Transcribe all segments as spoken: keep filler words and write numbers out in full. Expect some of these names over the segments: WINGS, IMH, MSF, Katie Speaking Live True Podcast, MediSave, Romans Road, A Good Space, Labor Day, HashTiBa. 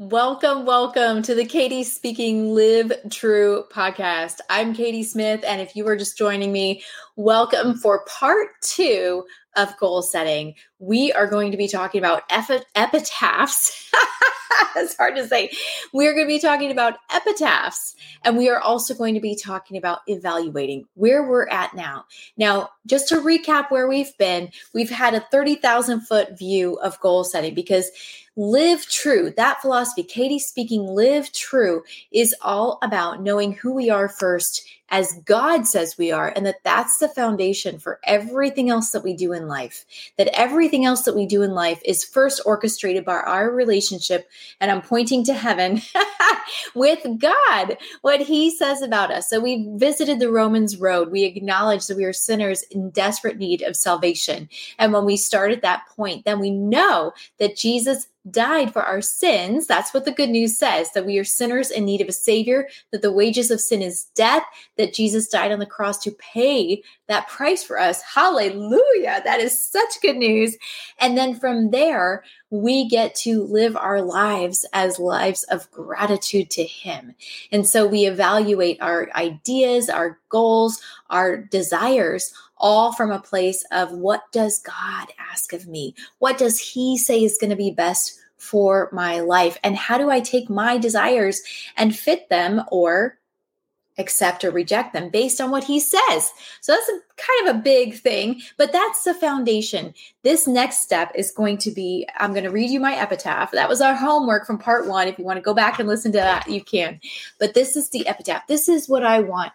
Welcome, welcome to the Katie Speaking Live True Podcast. I'm Katie Smith, and if you are just joining me, welcome for part two of goal setting. We are going to be talking about ep- epitaphs. It's hard to say. We're going to be talking about epitaphs, and we are also going to be talking about evaluating where we're at now. Now, just to recap where we've been, we've had a thirty thousand foot view of goal setting because live true, that philosophy, Katie Speaking Live True, is all about knowing who we are first as God says we are, and that that's the foundation for everything else that we do in life, that everything else that we do in life is first orchestrated by our relationship, and I'm pointing to heaven, with God, what he says about us. So we visited the Romans Road. We acknowledge that we are sinners in desperate need of salvation. And when we start at that point, then we know that Jesus died for our sins. That's what the good news says, that we are sinners in need of a savior, that the wages of sin is death, that Jesus died on the cross to pay that price for us. Hallelujah. That is such good news. And then from there, we get to live our lives as lives of gratitude to him. And so we evaluate our ideas, our goals, our desires, all from a place of what does God ask of me? What does he say is going to be best for my life? And how do I take my desires and fit them or accept or reject them based on what he says? So that's a, kind of a big thing, but that's the foundation. This next step is going to be, I'm going to read you my epitaph. That was our homework from part one. If you want to go back and listen to that, you can. But this is the epitaph. This is what I want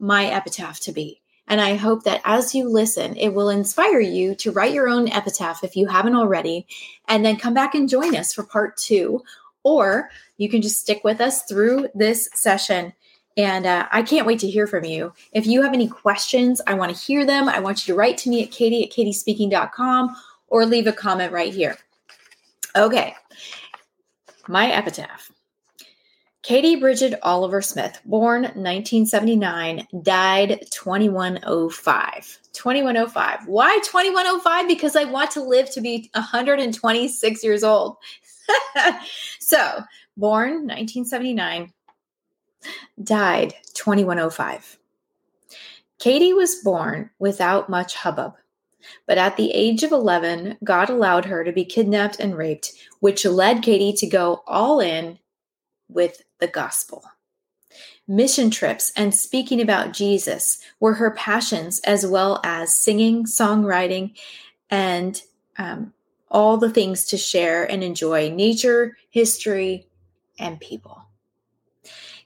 my epitaph to be. And I hope that as you listen, it will inspire you to write your own epitaph if you haven't already, and then come back and join us for part two, or you can just stick with us through this session. And uh, I can't wait to hear from you. If you have any questions, I want to hear them. I want you to write to me at Katie at katie speaking dot com or leave a comment right here. Okay. My epitaph. Katie Bridget Oliver Smith, born nineteen seventy-nine, died twenty-one oh five. twenty-one oh five. Why twenty-one oh five? Because I want to live to be one hundred twenty-six years old. So, born nineteen seventy-nine, died twenty-one oh five. Katie was born without much hubbub, but at the age of eleven, God allowed her to be kidnapped and raped, which led Katie to go all in with the gospel. Mission trips and speaking about Jesus were her passions, as well as singing, songwriting, and um, all the things to share and enjoy nature, history, and people.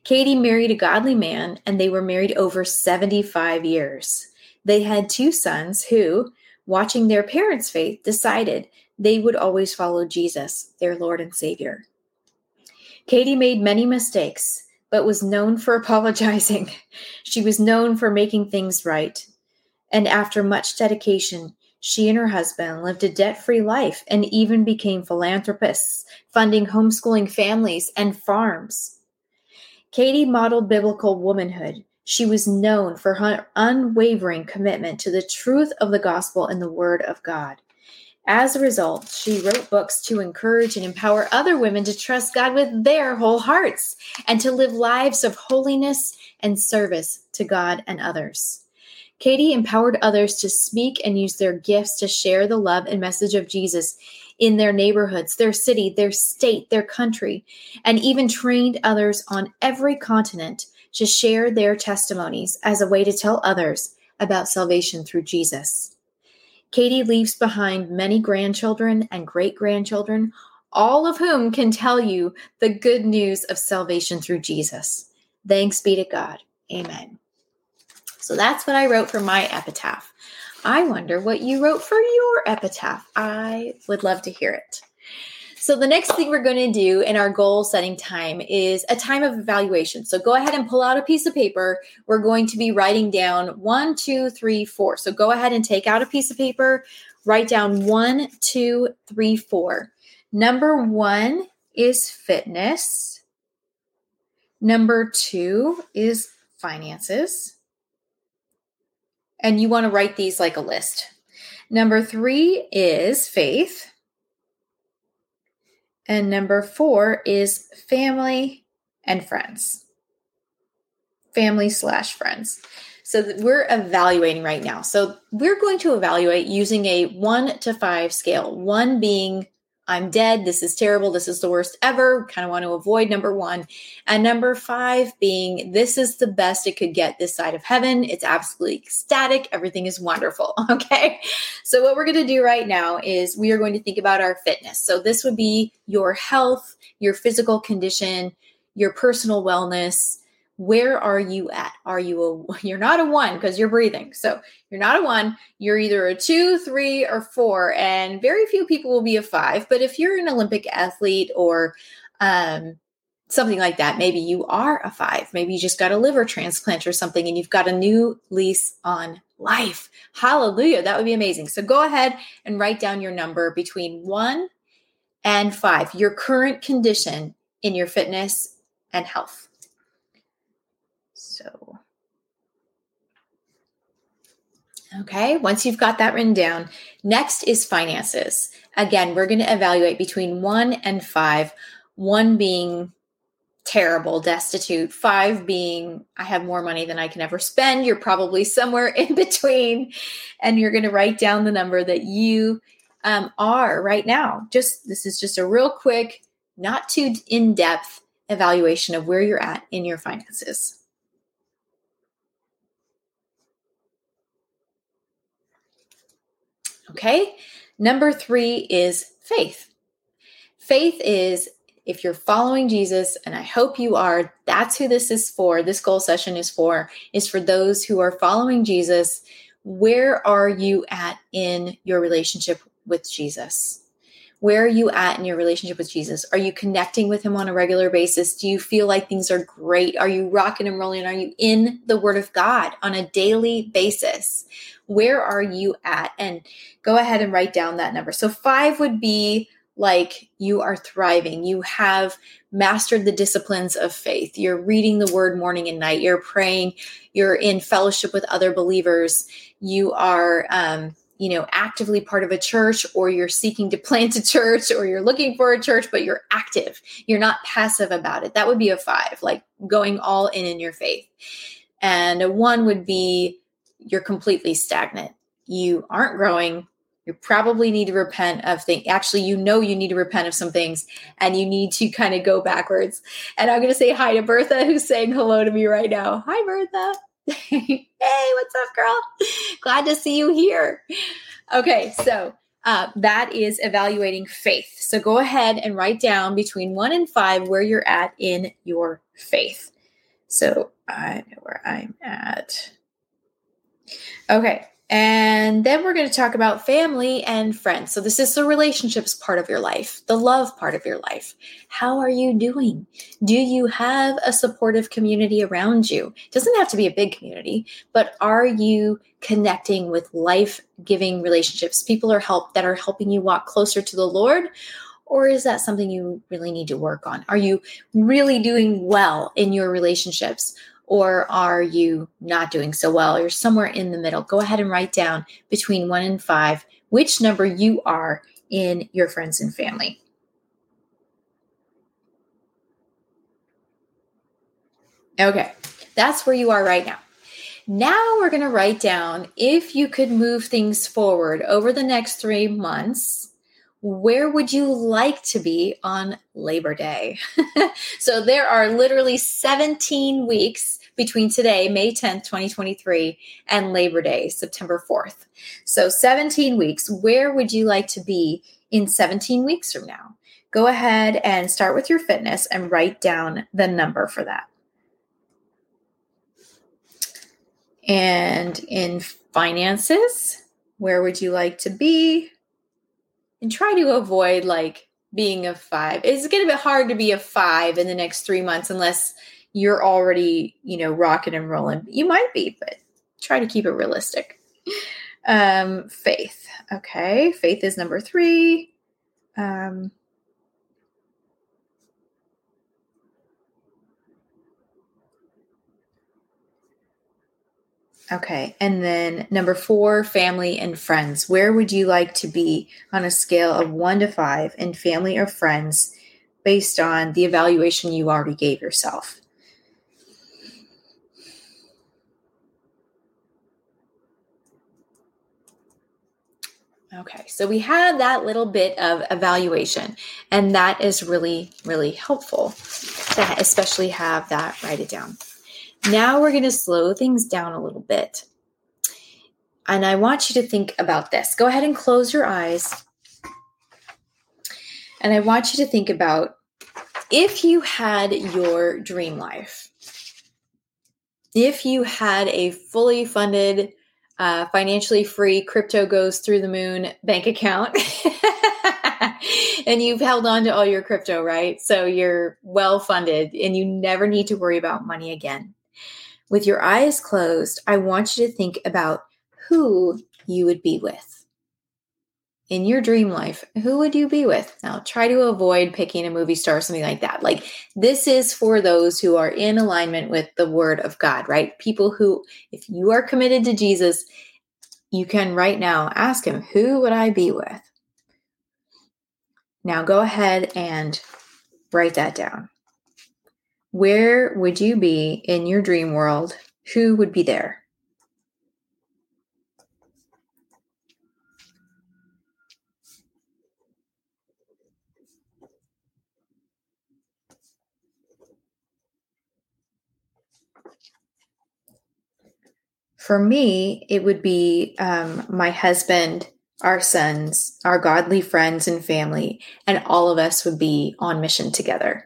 Katie married a godly man, and they were married over seventy-five years. They had two sons who, watching their parents' faith, decided they would always follow Jesus, their Lord and Savior. Katie made many mistakes, but was known for apologizing. She was known for making things right. And after much dedication, she and her husband lived a debt-free life and even became philanthropists, funding homeschooling families and farms. Katie modeled biblical womanhood. She was known for her unwavering commitment to the truth of the gospel and the word of God. As a result, she wrote books to encourage and empower other women to trust God with their whole hearts and to live lives of holiness and service to God and others. Katie empowered others to speak and use their gifts to share the love and message of Jesus in their neighborhoods, their city, their state, their country, and even trained others on every continent to share their testimonies as a way to tell others about salvation through Jesus. Katie leaves behind many grandchildren and great-grandchildren, all of whom can tell you the good news of salvation through Jesus. Thanks be to God. Amen. So that's what I wrote for my epitaph. I wonder what you wrote for your epitaph. I would love to hear it. So the next thing we're going to do in our goal setting time is a time of evaluation. So go ahead and pull out a piece of paper. We're going to be writing down one, two, three, four. So go ahead and take out a piece of paper, write down one, two, three, four. Number one is fitness. Number two is finances. And you want to write these like a list. Number three is faith. And number four is family and friends. Family slash friends. So we're evaluating right now. So we're going to evaluate using a one to five scale. One being, I'm dead. This is terrible. This is the worst ever. Kind of want to avoid number one. And number five being, this is the best it could get this side of heaven. It's absolutely ecstatic. Everything is wonderful. Okay. So what we're going to do right now is we are going to think about our fitness. So this would be your health, your physical condition, your personal wellness. Where are you at? Are you a, you're not a one because you're breathing. So you're not a one. You're either a two, three, or four. And very few people will be a five. But if you're an Olympic athlete or um, something like that, maybe you are a five. Maybe you just got a liver transplant or something and you've got a new lease on life. Hallelujah. That would be amazing. So go ahead and write down your number between one and five, your current condition in your fitness and health. So, okay, once you've got that written down, next is finances. Again, we're going to evaluate between one and five, one being terrible, destitute, five being I have more money than I can ever spend. You're probably somewhere in between, and you're going to write down the number that you um, are right now. Just this is just a real quick, not too in-depth evaluation of where you're at in your finances. Okay. Number three is faith. Faith is if you're following Jesus, and I hope you are, that's who this is for. This goal session is for, is for those who are following Jesus. Where are you at in your relationship with Jesus? Where are you at in your relationship with Jesus? Are you connecting with him on a regular basis? Do you feel like things are great? Are you rocking and rolling? Are you in the Word of God on a daily basis? Where are you at? And go ahead and write down that number. So five would be like you are thriving. You have mastered the disciplines of faith. You're reading the Word morning and night. You're praying. You're in fellowship with other believers. You are, um, you know, actively part of a church, or you're seeking to plant a church, or you're looking for a church, but you're active. You're not passive about it. That would be a five, like going all in in your faith. And a one would be you're completely stagnant. You aren't growing. You probably need to repent of things. Actually, you know, you need to repent of some things, and you need to kind of go backwards. And I'm going to say hi to Bertha, who's saying hello to me right now. Hi, Bertha. Hey, what's up, girl? Glad to see you here. Okay, so uh, that is evaluating faith. So go ahead and write down between one and five where you're at in your faith. So I know where I'm at. Okay, and then we're going to talk about family and friends. So this is the relationships part of your life, the love part of your life. How are you doing? Do you have a supportive community around you? It doesn't have to be a big community, but are you connecting with life-giving relationships, people are help that are helping you walk closer to the Lord? Or is that something you really need to work on? Are you really doing well in your relationships? Or are you not doing so well? You're somewhere in the middle. Go ahead and write down between one and five which number you are in your friends and family. Okay, that's where you are right now. Now we're going to write down if you could move things forward over the next three months. Where would you like to be on Labor Day? So there are literally seventeen weeks between today, May tenth, twenty twenty-three, and Labor Day, September fourth. So seventeen weeks. Where would you like to be in seventeen weeks from now? Go ahead and start with your fitness and write down the number for that. And in finances, where would you like to be? And try to avoid like being a five. It's going to be hard to be a five in the next three months unless you're already, you know, rocking and rolling. You might be, but try to keep it realistic. Um, faith. Okay. Faith is number three. Um, Okay. And then number four, family and friends. Where would you like to be on a scale of one to five in family or friends based on the evaluation you already gave yourself. Okay, so we have that little bit of evaluation, and that is really, really helpful to especially have that, write it down. Now we're going to slow things down a little bit. And I want you to think about this. Go ahead and close your eyes. And I want you to think about if you had your dream life, if you had a fully funded, uh, financially free, crypto goes through the moon bank account, and you've held on to all your crypto, right? So you're well funded and you never need to worry about money again. With your eyes closed, I want you to think about who you would be with. In your dream life, who would you be with? Now, try to avoid picking a movie star or something like that. Like, this is for those who are in alignment with the Word of God, right? People who, if you are committed to Jesus, you can right now ask Him, who would I be with? Now, go ahead and write that down. Where would you be in your dream world? Who would be there? For me, it would be um, my husband, our sons, our godly friends and family, and all of us would be on mission together.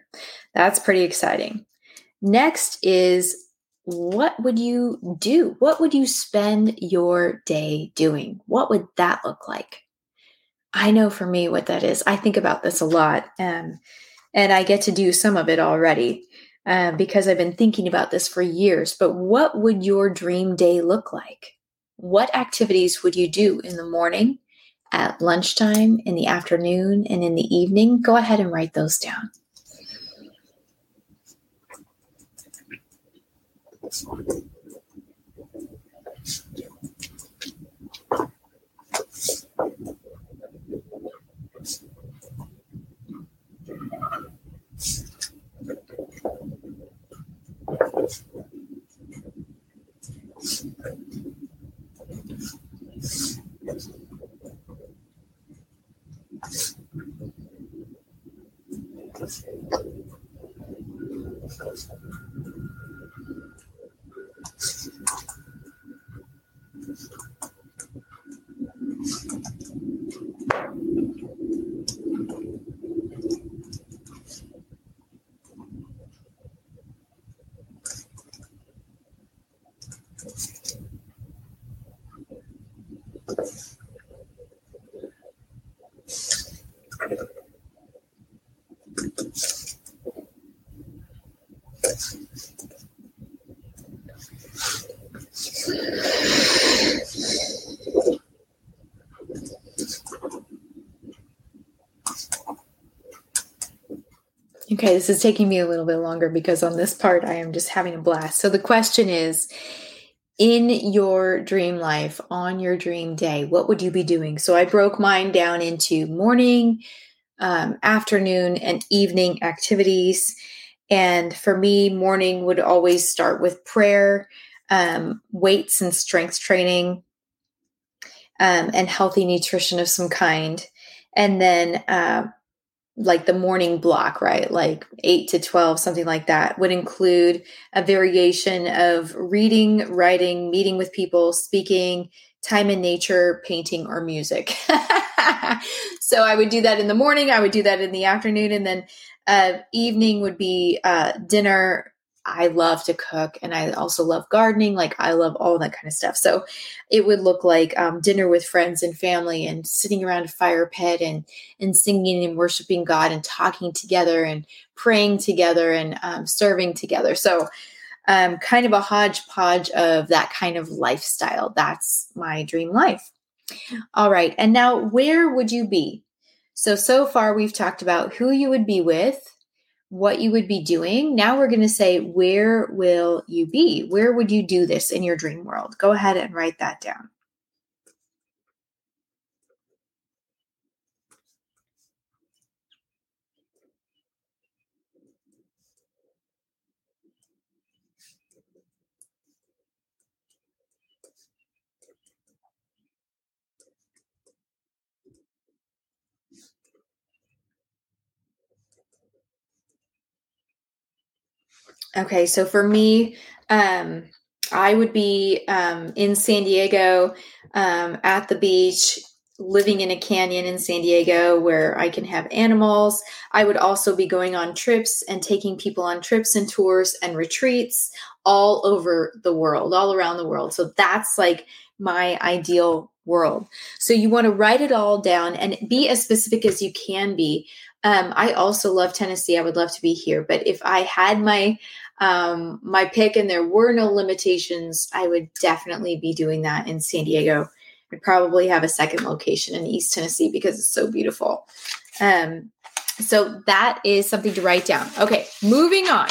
That's pretty exciting. Next is, what would you do? What would you spend your day doing? What would that look like? I know for me what that is. I think about this a lot, um, and I get to do some of it already. Uh, because I've been thinking about this for years, but what would your dream day look like? What activities would you do in the morning, at lunchtime, in the afternoon, and in the evening? Go ahead and write those down. Okay, this is taking me a little bit longer because on this part, I am just having a blast. So the question is, in your dream life, on your dream day, what would you be doing? So I broke mine down into morning, um, afternoon, and evening activities. And for me, morning would always start with prayer, um, weights and strength training, um, and healthy nutrition of some kind. And then, uh, like the morning block, right? Like eight to twelve, something like that, would include a variation of reading, writing, meeting with people, speaking, time in nature, painting, or music. So I would do that in the morning. I would do that in the afternoon. And then uh, evening would be uh, dinner. I love to cook, and I also love gardening. Like, I love all that kind of stuff. So it would look like um, dinner with friends and family, and sitting around a fire pit, and, and singing and worshiping God, and talking together, and praying together, and um, serving together. So um, kind of a hodgepodge of that kind of lifestyle. That's my dream life. All right. And now, where would you be? So, so far we've talked about who you would be with, what you would be doing. Now we're going to say, where will you be? Where would you do this in your dream world? Go ahead and write that down. Okay, so for me, um, I would be um, in San Diego um, at the beach, living in a canyon in San Diego where I can have animals. I would also be going on trips and taking people on trips and tours and retreats all over the world, all around the world. So that's like my ideal world. So you want to write it all down and be as specific as you can be. Um, I also love Tennessee. I would love to be here, but if I had my um, my pick and there were no limitations, I would definitely be doing that in San Diego. I'd probably have a second location in East Tennessee because it's so beautiful. Um, so that is something to write down. Okay, moving on.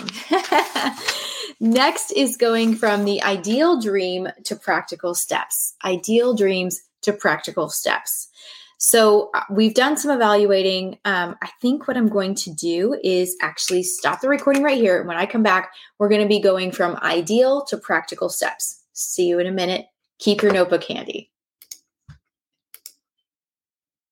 Next is going from the ideal dream to practical steps. Ideal dreams to practical steps. So we've done some evaluating. Um, I think what I'm going to do is actually stop the recording right here. And when I come back, we're going to be going from ideal to practical steps. See you in a minute. Keep your notebook handy.